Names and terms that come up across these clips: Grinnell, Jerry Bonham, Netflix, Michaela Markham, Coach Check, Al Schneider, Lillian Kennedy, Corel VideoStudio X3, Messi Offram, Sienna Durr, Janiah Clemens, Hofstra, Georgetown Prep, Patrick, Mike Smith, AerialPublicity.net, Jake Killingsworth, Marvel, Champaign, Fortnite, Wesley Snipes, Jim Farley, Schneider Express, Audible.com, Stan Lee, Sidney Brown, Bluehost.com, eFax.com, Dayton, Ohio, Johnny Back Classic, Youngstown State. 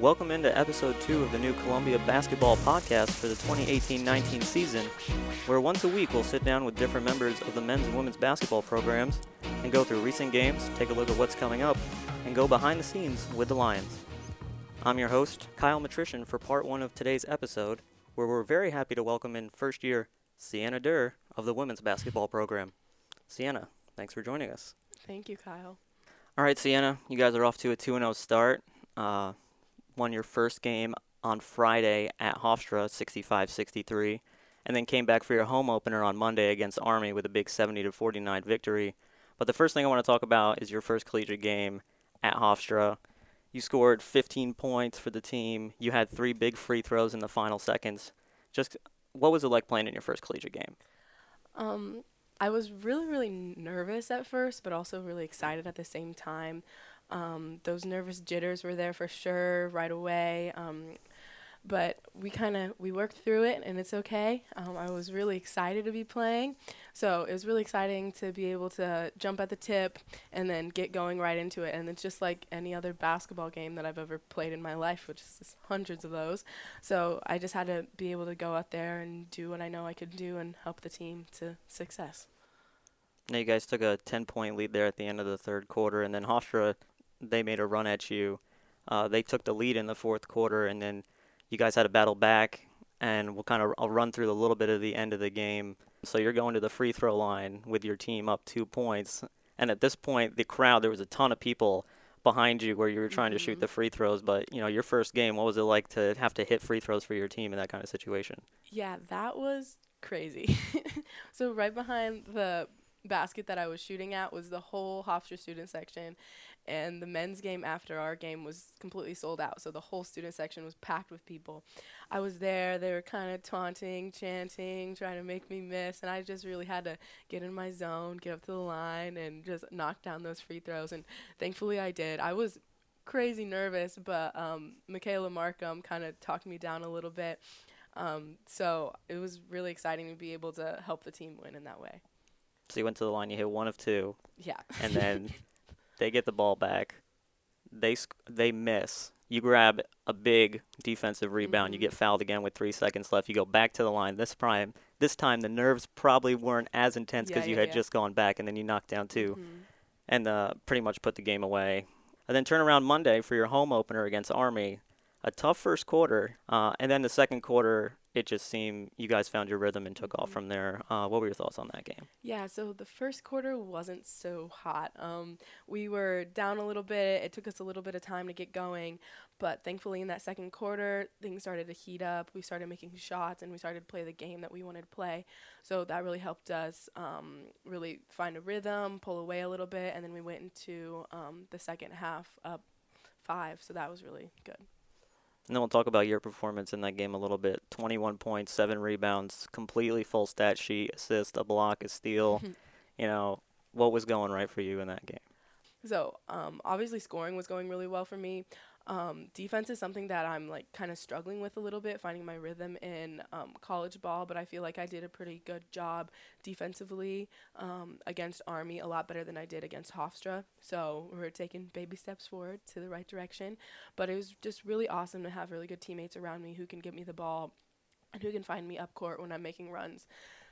Welcome into episode 2 of the new Columbia Basketball Podcast for the 2018-19 season, where once a week we'll sit down with different members of the men's and women's basketball programs and go through recent games, take a look at what's coming up, and go behind the scenes with the Lions. I'm your host, Kyle Mattrisson, for part 1 of today's episode, where we're very happy to welcome in first year Sienna Durr of the women's basketball program. Sienna, thanks for joining us. Thank you, Kyle. All right, Sienna, you guys are off to a 2-0 start. Won your first game on Friday at Hofstra, 65-63, and then came back for your home opener on Monday against Army with a big 70-49 victory. But the first thing I want to talk about is your first collegiate game at Hofstra. You scored 15 points for the team. You had 3 big free throws in the final seconds. Just what was it like playing in your first collegiate game? I was really nervous at first, but also really excited at the same time. Those nervous jitters were there for sure right away, but we worked through it, and it's okay. I was really excited to be playing, so it was really exciting to be able to jump at the tip and then get going right into it. And it's just like any other basketball game that I've ever played in my life, which is hundreds of those. So I just had to be able to go out there and do what I know I could do and help the team to success. Now you guys took a 10-point lead there at the end of the third quarter, and then Hofstra, they made a run at you. They took the lead in the fourth quarter, and then you guys had a battle back, and I'll run through a little bit of the end of the game. So you're going to the free throw line with your team up 2 points, and at this point, the crowd, there was a ton of people behind you where you were trying to shoot the free throws, but your first game, what was it like to have to hit free throws for your team in that kind of situation? Yeah, that was crazy. So right behind the basket that I was shooting at was the whole Hofstra student section, and the men's game after our game was completely sold out, so the whole student section was packed with people. I was there, they were kind of taunting, chanting, trying to make me miss, and I just really had to get in my zone, get up to the line, and just knock down those free throws, and thankfully I did. I was crazy nervous, but Michaela Markham kind of talked me down a little bit, so it was really exciting to be able to help the team win in that way. So you went to the line, you hit 1 of 2. Yeah. And then they get the ball back. They miss. You grab a big defensive rebound. You get fouled again with 3 seconds left. You go back to the line. This time the nerves probably weren't as intense because you had just gone back, and then you knocked down 2 and pretty much put the game away. And then turn around Monday for your home opener against Army. A tough first quarter, and then the second quarter, it just seemed you guys found your rhythm and took off from there. What were your thoughts on that game? Yeah, so the first quarter wasn't so hot. We were down a little bit. It took us a little bit of time to get going, but thankfully in that second quarter, things started to heat up. We started making shots, and we started to play the game that we wanted to play, so that really helped us really find a rhythm, pull away a little bit, and then we went into the second half up 5, so that was really good. And then we'll talk about your performance in that game a little bit. 21 points, 7 rebounds, completely full stat sheet, assist, a block, a steal. What was going right for you in that game? So, obviously scoring was going really well for me. Defense is something that I'm kind of struggling with a little bit, finding my rhythm in college ball, but I feel like I did a pretty good job defensively against Army, a lot better than I did against Hofstra. So we're taking baby steps forward to the right direction, but it was just really awesome to have really good teammates around me who can get me the ball and who can find me up court when I'm making runs.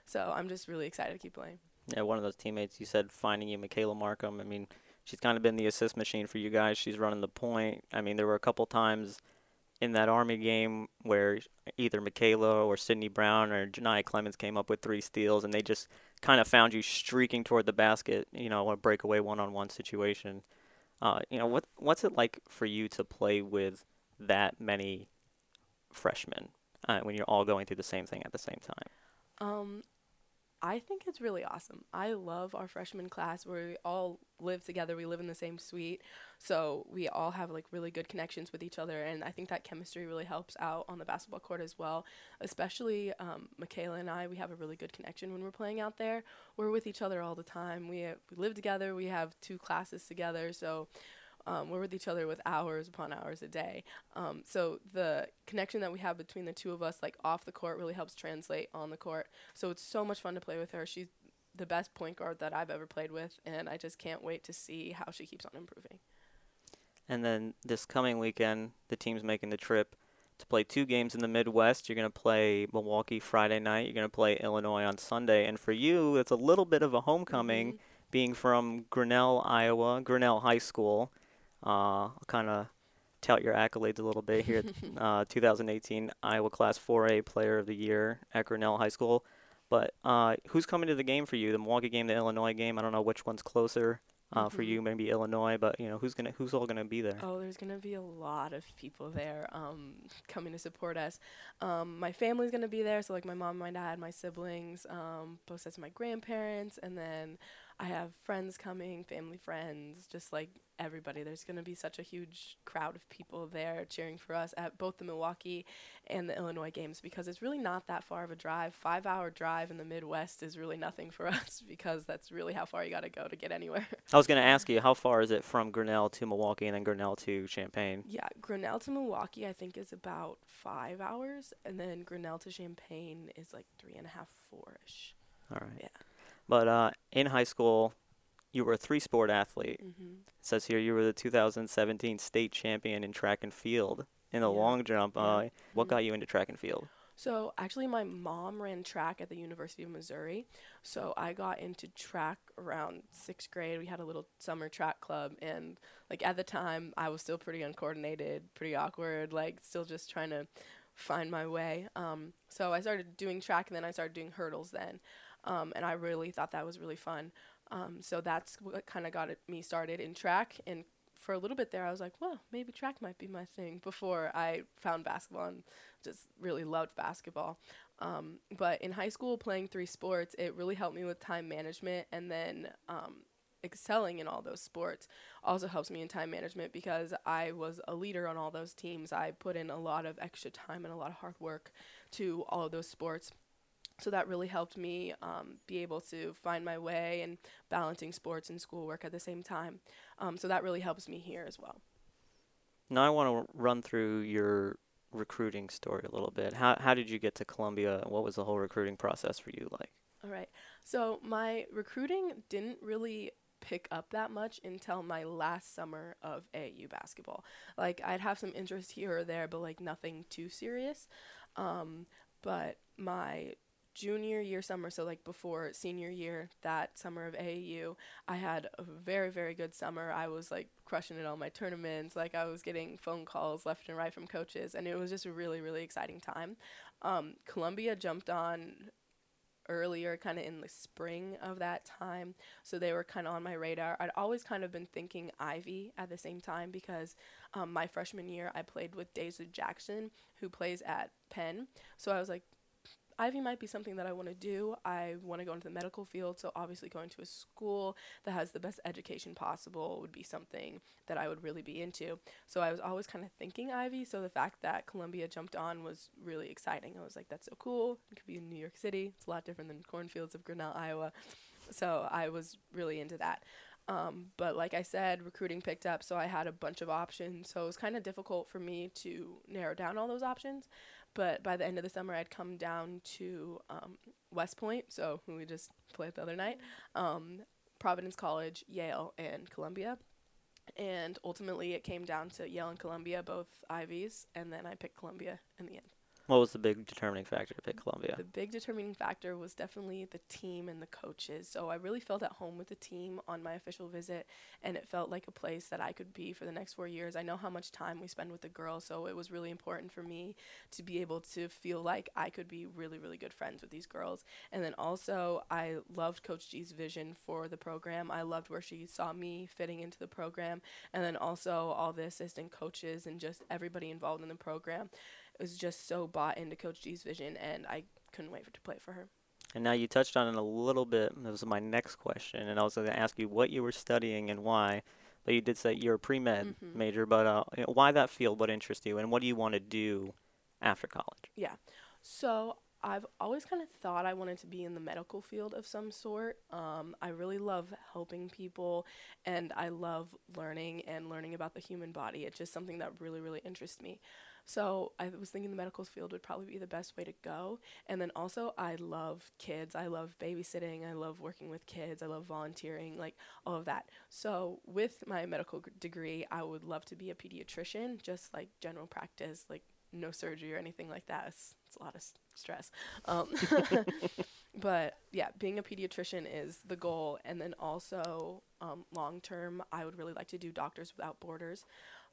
So I'm just really excited to keep playing. Yeah, one of those teammates you said finding you, Michaela Markham. I mean, she's kind of been the assist machine for you guys. She's running the point. I mean, there were a couple times in that Army game where either Michaela or Sidney Brown or Janiah Clemens came up with 3 steals, and they just kind of found you streaking toward the basket, a breakaway one-on-one situation. What's it like for you to play with that many freshmen when you're all going through the same thing at the same time? I think it's really awesome. I love our freshman class where we all live together. We live in the same suite, so we all have really good connections with each other, and I think that chemistry really helps out on the basketball court as well. Especially Michaela and I, we have a really good connection when we're playing out there. We're with each other all the time. We live together. We have 2 classes together, so we're with each other with hours upon hours a day. So the connection that we have between the 2 of us, off the court, really helps translate on the court. So it's so much fun to play with her. She's the best point guard that I've ever played with, and I just can't wait to see how she keeps on improving. And then this coming weekend, the team's making the trip to play two games in the Midwest. You're going to play Milwaukee Friday night. You're going to play Illinois on Sunday. And for you, it's a little bit of a homecoming, being from Grinnell, Iowa, Grinnell High School. I'll kind of tout your accolades a little bit here. 2018 Iowa Class 4A Player of the Year at Grinnell High School. But who's coming to the game for you? The Milwaukee game, the Illinois game. I don't know which one's closer for you. Maybe Illinois, but you know who's all gonna be there. Oh, there's gonna be a lot of people there coming to support us. My family's gonna be there, so like my mom, my dad, my siblings, both sets of my grandparents, and then I have friends coming, family friends, just like everybody. There's going to be such a huge crowd of people there cheering for us at both the Milwaukee and the Illinois games because it's really not that far of a drive. 5-hour drive in the Midwest is really nothing for us because that's really how far you got to go to get anywhere. I was going to ask you, how far is it from Grinnell to Milwaukee and then Grinnell to Champaign? Yeah, Grinnell to Milwaukee I think is about 5 hours, and then Grinnell to Champaign is like 3.5, 4-ish. All right. Yeah. But in high school, you were a three-sport athlete. It says here you were the 2017 state champion in track and field in the long jump. What got you into track and field? So actually my mom ran track at the University of Missouri. So I got into track around 6th grade. We had a little summer track club. And like at the time, I was still pretty uncoordinated, pretty awkward, like still just trying to find my way. So I started doing track, and then I started doing hurdles then. And I really thought that was really fun. So that's what kind of got me started in track. And for a little bit there, I was like, well, maybe track might be my thing before I found basketball and just really loved basketball. But in high school, playing three sports, it really helped me with time management. And then excelling in all those sports also helps me in time management because I was a leader on all those teams. I put in a lot of extra time and a lot of hard work to all of those sports. So that really helped me be able to find my way and balancing sports and schoolwork at the same time. So that really helps me here as well. Now I want to run through your recruiting story a little bit. How did you get to Columbia? What was the whole recruiting process for you like? All right. So my recruiting didn't really pick up that much until my last summer of AAU basketball. Like I'd have some interest here or there, but like nothing too serious. But my junior year summer, so like before senior year, that summer of AAU, I had a very, very good summer. I was like crushing it on my tournaments. Like I was getting phone calls left and right from coaches, and it was just a really, really exciting time. Columbia jumped on earlier, kind of in the spring of that time, so they were kind of on my radar. I'd always kind of been thinking Ivy at the same time because my freshman year I played with Deja Jackson, who plays at Penn, so I was like, Ivy might be something that I want to do. I want to go into the medical field, so obviously going to a school that has the best education possible would be something that I would really be into. So I was always kind of thinking Ivy, so the fact that Columbia jumped on was really exciting. I was like, that's so cool. It could be in New York City. It's a lot different than cornfields of Grinnell, Iowa. So I was really into that. But like I said, recruiting picked up, so I had a bunch of options. So it was kind of difficult for me to narrow down all those options. But by the end of the summer, I'd come down to West Point, so who we just played the other night, Providence College, Yale, and Columbia. And ultimately, it came down to Yale and Columbia, both Ivies, and then I picked Columbia in the end. What was the big determining factor to pick Columbia? The big determining factor was definitely the team and the coaches. So I really felt at home with the team on my official visit, and it felt like a place that I could be for the next 4 years. I know how much time we spend with the girls, so it was really important for me to be able to feel like I could be really, really good friends with these girls. And then also, I loved Coach G's vision for the program. I loved where she saw me fitting into the program, and then also all the assistant coaches and just everybody involved in the program. It was just so bought into Coach G's vision, and I couldn't wait to play for her. And now you touched on it a little bit. That was my next question, and I was going to ask you what you were studying and why. But you did say you're a pre-med major, but why that field? What interests you, and what do you want to do after college? Yeah. So I've always kind of thought I wanted to be in the medical field of some sort. I really love helping people, and I love learning and learning about the human body. It's just something that really, really interests me. So I was thinking the medical field would probably be the best way to go. And then also I love kids. I love babysitting. I love working with kids. I love volunteering, like all of that. So with my medical degree, I would love to be a pediatrician, just like general practice, like no surgery or anything like that. It's a lot of stress. But yeah, being a pediatrician is the goal. And then also long term, I would really like to do Doctors Without Borders.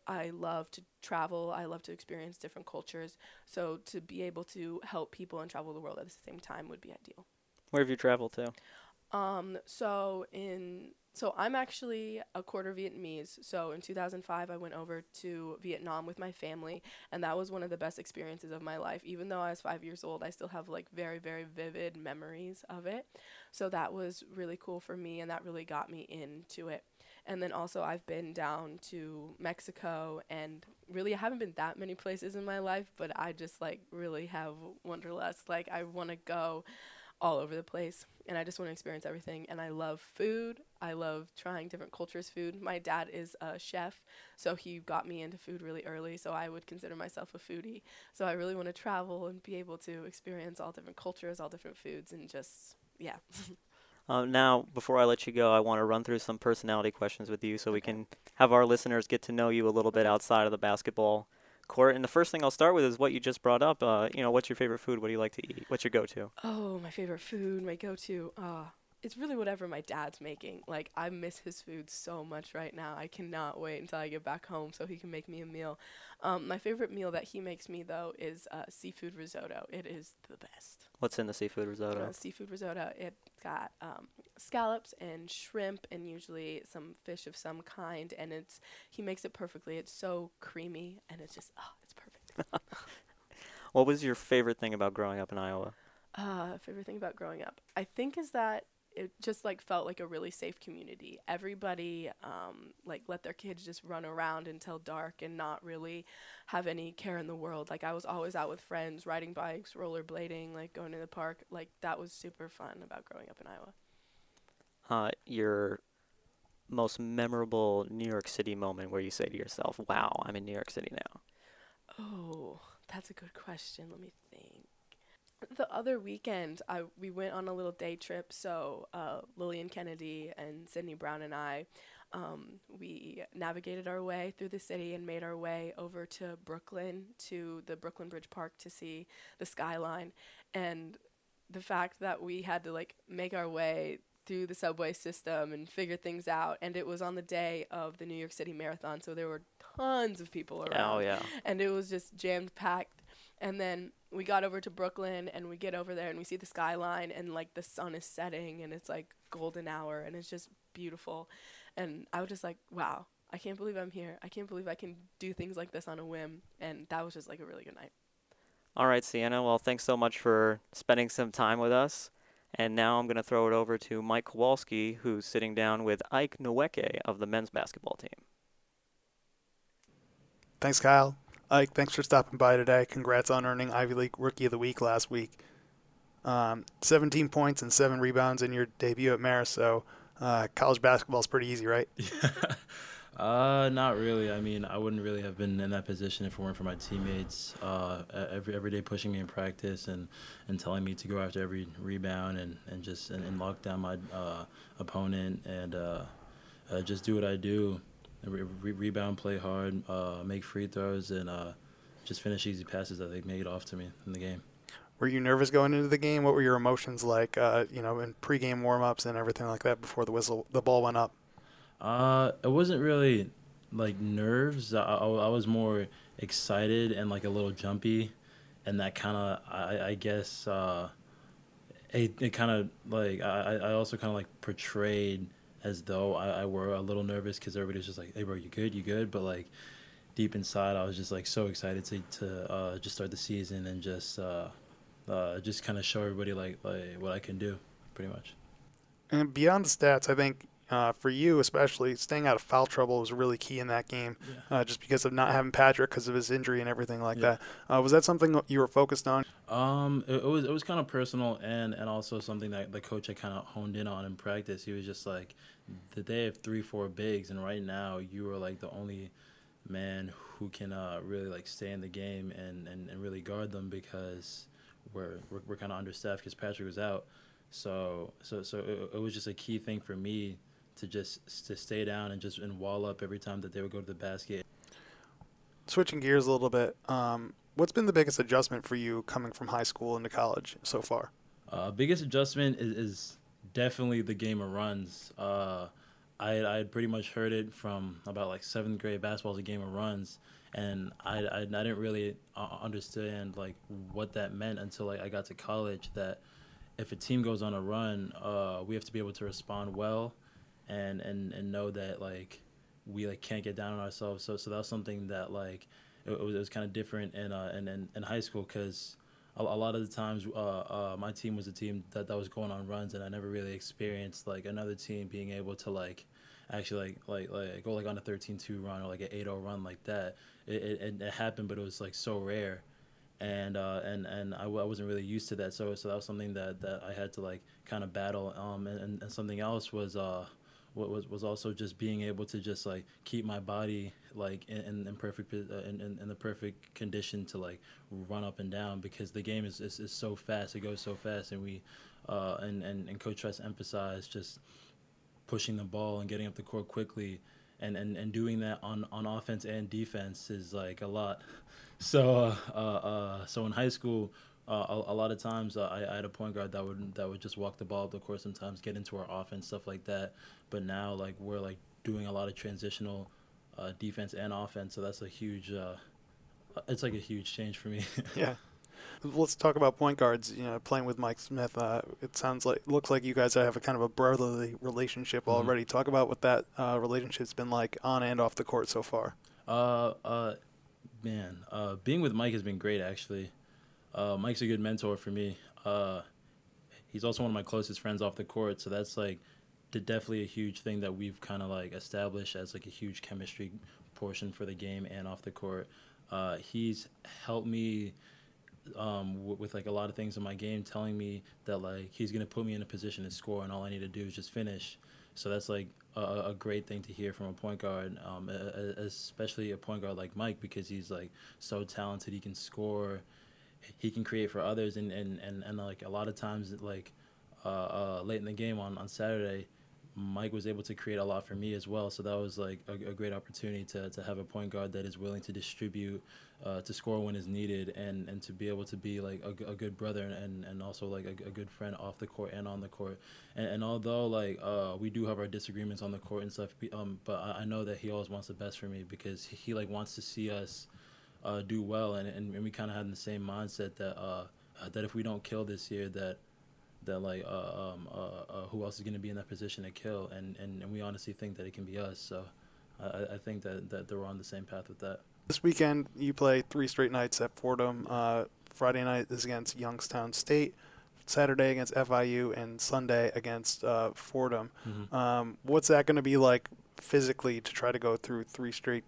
I love to travel. I love to experience different cultures. So to be able to help people and travel the world at the same time would be ideal. Where have you traveled to? So I'm actually a quarter Vietnamese. So in 2005, I went over to Vietnam with my family, and that was one of the best experiences of my life. Even though I was 5 years old, I still have like very, very vivid memories of it. So that was really cool for me, and that really got me into it. And then also I've been down to Mexico, and really I haven't been that many places in my life, but I just like really have wanderlust. Like I want to go all over the place, and I just want to experience everything. And I love food. I love trying different cultures' food. My dad is a chef, so he got me into food really early, so I would consider myself a foodie. So I really want to travel and be able to experience all different cultures, all different foods, and just, yeah. Now, before I let you go, I want to run through some personality questions with you so we can have our listeners get to know you a little bit outside of the basketball court. And the first thing I'll start with is what you just brought up. You know, what's your favorite food? What do you like to eat? What's your go-to? Oh, my favorite food, my go-to. It's really whatever my dad's making. Like, I miss his food so much right now. I cannot wait until I get back home so he can make me a meal. My favorite meal that he makes me, though, is seafood risotto. It is the best. What's in the seafood risotto? Seafood risotto, it's got scallops and shrimp and usually some fish of some kind, and he makes it perfectly. It's so creamy, and it's just, oh, it's perfect. What was your favorite thing about growing up in Iowa? Favorite thing about growing up, I think, is that it just like felt like a really safe community. Everybody like let their kids just run around until dark and not really have any care in the world. Like I was always out with friends, riding bikes, rollerblading, like going to the park. Like that was super fun about growing up in Iowa. Your most memorable New York City moment where you say to yourself, wow, I'm in New York City now. Oh, that's a good question. Let me think. The other weekend, we went on a little day trip, so Lillian Kennedy and Sidney Brown and I, we navigated our way through the city and made our way over to Brooklyn, to the Brooklyn Bridge Park to see the skyline. And the fact that we had to like make our way through the subway system and figure things out, and it was on the day of the New York City Marathon, so there were tons of people around. Oh, yeah. And it was just jammed-packed. And then we got over to Brooklyn, and we get over there, and we see the skyline, and, like, the sun is setting, and it's, like, golden hour, and it's just beautiful. And I was just like, wow, I can't believe I'm here. I can't believe I can do things like this on a whim. And that was just, like, a really good night. All right, Sienna. Well, thanks so much for spending some time with us. And now I'm going to throw it over to Mike Kowalski, who's sitting down with Ike Nweke of the men's basketball team. Thanks, Kyle. Ike, thanks for stopping by today. Congrats on earning Ivy League Rookie of the Week last week. 17 points and 7 rebounds in your debut at Marist, so college basketball is pretty easy, right? Not really. I mean, I wouldn't really have been in that position if it weren't for my teammates every day pushing me in practice and telling me to go after every rebound and lock down my opponent and just do what I do. Rebound, play hard, make free throws, and just finish easy passes that they made off to me in the game. Were you nervous going into the game? What were your emotions like, you know, in pregame warm-ups and everything like that before the ball went up? It wasn't really, like, nerves. I was more excited and, like, a little jumpy, and that kind of, I guess, it kind of, like, I also kind of, like, portrayed as though I were a little nervous because everybody's just like, hey, bro, you good? But, like, deep inside, I was just, like, so excited to just start the season and just kind of show everybody, like, what I can do, pretty much. And beyond the stats, I think for you especially, staying out of foul trouble was really key in that game, yeah. Just because of not having Patrick because of his injury and everything like yeah. that. Was that something you were focused on? It was kind of personal and also something that the coach had kind of honed in on in practice. He was just like, they have 3-4 bigs, and right now you are like the only man who can really like stay in the game and really guard them, because we're kind of understaffed because Patrick was out. So it was just a key thing for me to just stay down and wall up every time that they would go to the basket. Switching gears a little bit, what's been the biggest adjustment for you coming from high school into college so far? Biggest adjustment is definitely the game of runs. I had pretty much heard it from about like 7th grade. Basketball is a game of runs, and I didn't really understand like what that meant until like I got to college. That if a team goes on a run, we have to be able to respond well, and know that like we like can't get down on ourselves. So that was something that like it was kind of different in high school, because a lot of the times my team was a team that was going on runs, and I never really experienced like another team being able to like actually like go like on a 13-2 run or like an 8-0 run like that. It happened, but it was like so rare, and I wasn't really used to that. So that was something that I had to like kind of battle. And something else was what was also just being able to just like keep my body like in the perfect condition to like run up and down, because the game is so fast, it goes so fast, and we and Coach Tress emphasized just pushing the ball and getting up the court quickly, and doing that on offense and defense is like a lot. So so in high school, a lot of times I had a point guard that would just walk the ball up the court sometimes, get into our offense, stuff like that. But now like we're like doing a lot of transitional defense and offense, so that's a huge it's like a huge change for me. Yeah, let's talk about point guards. You know, playing with Mike Smith, it sounds like, looks like you guys have a kind of a brotherly relationship already. Mm-hmm. Talk about what that relationship's been like on and off the court so far. Being with Mike has been great, actually. Mike's a good mentor for me. He's also one of my closest friends off the court, so that's like definitely a huge thing that we've kind of like established as like a huge chemistry portion for the game and off the court. He's helped me with like a lot of things in my game, telling me that like he's gonna put me in a position to score, and all I need to do is just finish. So that's like a great thing to hear from a point guard, especially a point guard like Mike, because he's like so talented. He can score. He can create for others, and like a lot of times, like late in the game on Saturday, Mike was able to create a lot for me as well. So that was like a great opportunity to have a point guard that is willing to distribute, to score when is needed, and to be able to be like a good brother and also like a good friend off the court and on the court. And although like we do have our disagreements on the court and stuff, but I know that he always wants the best for me, because he like wants to see us do well, and we kind of had the same mindset that that if we don't kill this year, that like who else is going to be in that position to kill, and we honestly think that it can be us. So I think that we're on the same path with that. This weekend you play 3 straight nights at Fordham. Friday night is against Youngstown State, Saturday against FIU, and Sunday against Fordham. Mm-hmm. What's that going to be like physically to try to go through 3 straight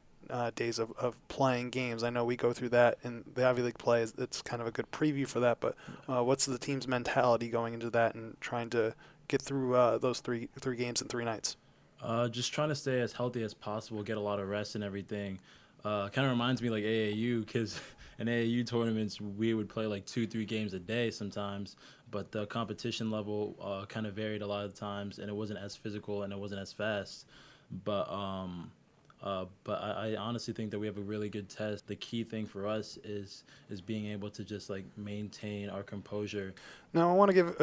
days of playing games? I know we go through that in the Ivy League play. It's kind of a good preview for that, but what's the team's mentality going into that and trying to get through those three games in 3 nights? Just trying to stay as healthy as possible, get a lot of rest and everything. Kind of reminds me like AAU, because in AAU tournaments we would play like 2-3 games a day sometimes, but the competition level kind of varied a lot of times, and it wasn't as physical and it wasn't as fast. But I honestly think that we have a really good test. The key thing for us is being able to just like maintain our composure. Now I want to give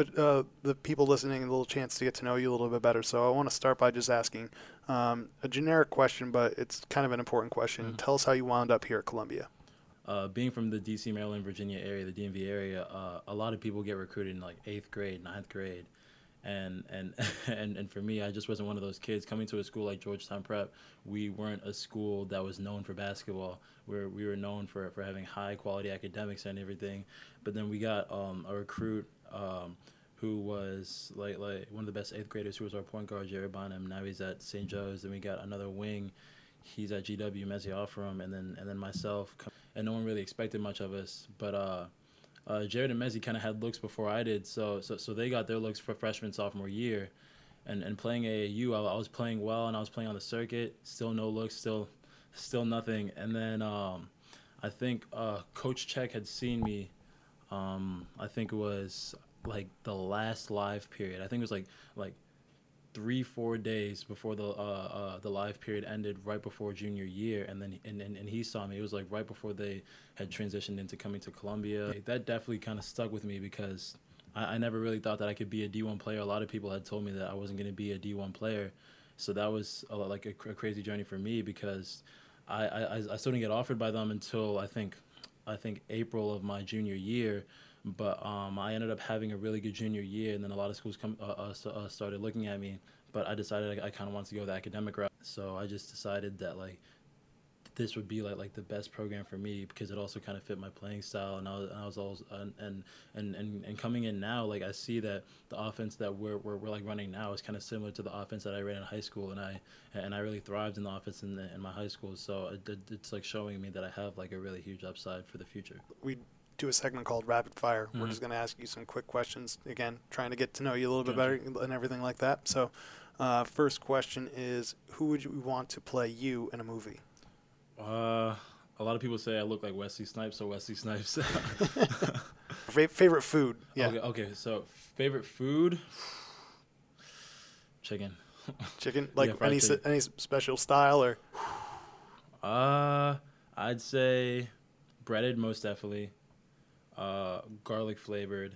the people listening a little chance to get to know you a little bit better. So I want to start by just asking a generic question, but it's kind of an important question. Mm-hmm. Tell us how you wound up here at Columbia. Being from the D.C., Maryland, Virginia area, the DMV area, a lot of people get recruited in like 8th grade, 9th grade. And for me, I just wasn't one of those kids. Coming to a school like Georgetown Prep, we weren't a school that was known for basketball. We were known for having high quality academics and everything. But then we got a recruit who was like one of the best 8th graders, who was our point guard, Jerry Bonham. Now he's at St. Joe's. Then we got another wing. He's at GW, Messi Offram, and then myself. And no one really expected much of us, but. Jared and Messi kind of had looks before I did, so they got their looks for freshman, sophomore year. And playing AAU, I was playing well, and I was playing on the circuit. Still no looks, still still nothing. And then I think Coach Check had seen me. I think it was like the last live period. I think it was like 3-4 days before the live period ended, right before junior year, and then and he saw me. It was like right before they had transitioned into coming to Columbia. That definitely kind of stuck with me because I never really thought that I could be a D1 player. A lot of people had told me that I wasn't going to be a D1 player, so that was a crazy journey for me because I still didn't get offered by them until I think April of my junior year. But I ended up having a really good junior year, and then a lot of schools started looking at me. But I decided I kind of wanted to go the academic route, so I just decided that this would be like the best program for me because it also kind of fit my playing style, and I was always and coming in now, I see that the offense that we're running now is kind of similar to the offense that I ran in high school, and I really thrived in the offense in my high school. So it's showing me that I have a really huge upside for the future. We do a segment called Rapid Fire. Mm-hmm. We're just going to ask you some quick questions, again, trying to get to know you a little bit better and everything like that. So first question is, who would you want to play you in a movie? A lot of people say I look like Wesley Snipes, so Wesley Snipes. Favorite food? Yeah. Okay, so favorite food? Chicken. Chicken? Any special style? Or? I'd say breaded, most definitely. Garlic flavored,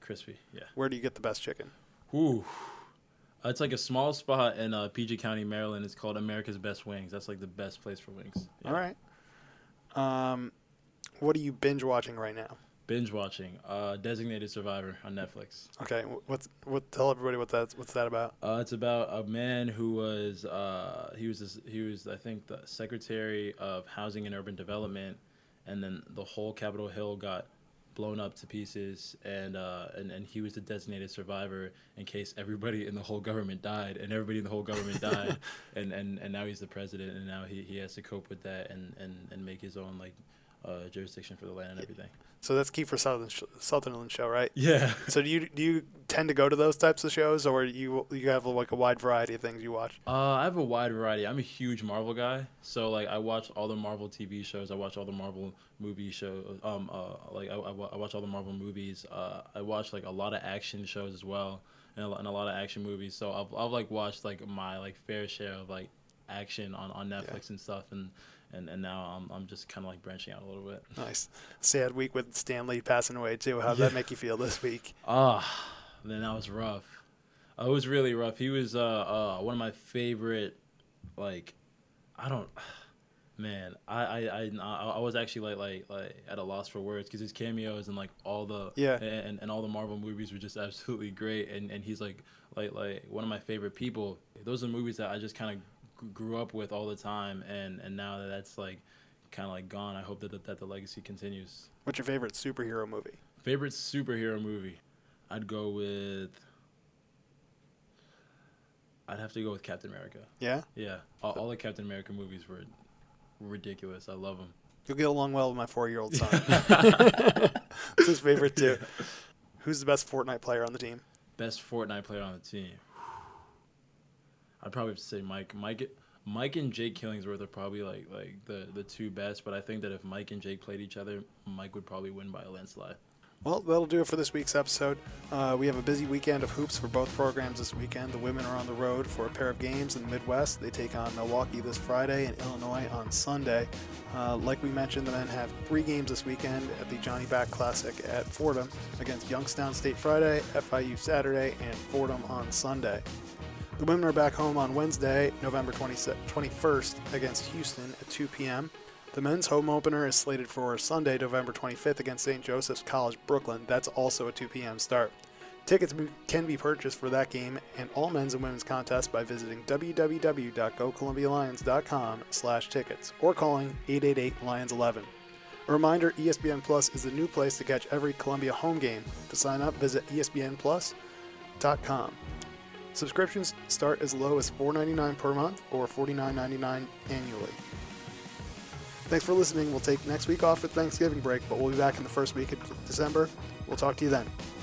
crispy. Yeah. Where do you get the best chicken? Ooh, it's a small spot in PG County, Maryland. It's called America's Best Wings. That's the best place for wings. Yeah. All right. What are you binge watching right now? Binge watching Designated Survivor on Netflix. Okay, tell everybody what's that about? It's about a man who was he was I think the Secretary of Housing and Urban Development. And then the whole Capitol Hill got blown up to pieces, and he was the designated survivor in case everybody in the whole government died, and everybody in the whole government died, and now he's the president, and now he has to cope with that and make his own jurisdiction for the land and everything. So that's key for Sutherland show, right? Yeah. So do you tend to go to those types of shows, or you have a wide variety of things you watch? I have a wide variety. I'm a huge Marvel guy, so I watch all the Marvel TV shows. I watch all the Marvel movie shows. I watch all the Marvel movies. I watch a lot of action shows as well, and a lot of action movies. So I've watched my fair share of action on Netflix and stuff and now I'm just kind of branching out a little bit. Nice. Sad week with Stan Lee passing away too. How did that make you feel this week? Man, that was rough. It was really rough. He was one of my favorite. I was actually like at a loss for words because his cameos and all the and all the Marvel movies were just absolutely great, and he's like one of my favorite people. Those are movies that I just kind of grew up with all the time, and now that that's gone, I hope that the legacy continues. What's your favorite superhero movie? Favorite superhero movie? I'd have to go with Captain America. Yeah? Yeah. All the Captain America movies were ridiculous. I love them. You'll get along well with my 4-year-old son. It's his favorite too. Who's the best Fortnite player on the team? Best Fortnite player on the team? I'd probably have to say Mike. Mike and Jake Killingsworth are probably the two best, but I think that if Mike and Jake played each other, Mike would probably win by a landslide. Well, that'll do it for this week's episode. We have a busy weekend of hoops for both programs this weekend. The women are on the road for a pair of games in the Midwest. They take on Milwaukee this Friday and Illinois on Sunday. Like we mentioned, the men have 3 games this weekend at the Johnny Back Classic at Fordham against Youngstown State Friday, FIU Saturday, and Fordham on Sunday. The women are back home on Wednesday, November 21st, against Houston at 2 p.m. The men's home opener is slated for Sunday, November 25th, against St. Joseph's College, Brooklyn. That's also a 2 p.m. start. Tickets can be purchased for that game and all men's and women's contests by visiting www.gocolumbialions.com/tickets or calling 888-LIONS11. A reminder, ESPNPlus is the new place to catch every Columbia home game. To sign up, visit ESPNPlus.com. Subscriptions start as low as $4.99 per month or $49.99 annually. Thanks for listening. We'll take next week off for Thanksgiving break, but we'll be back in the first week of December. We'll talk to you then.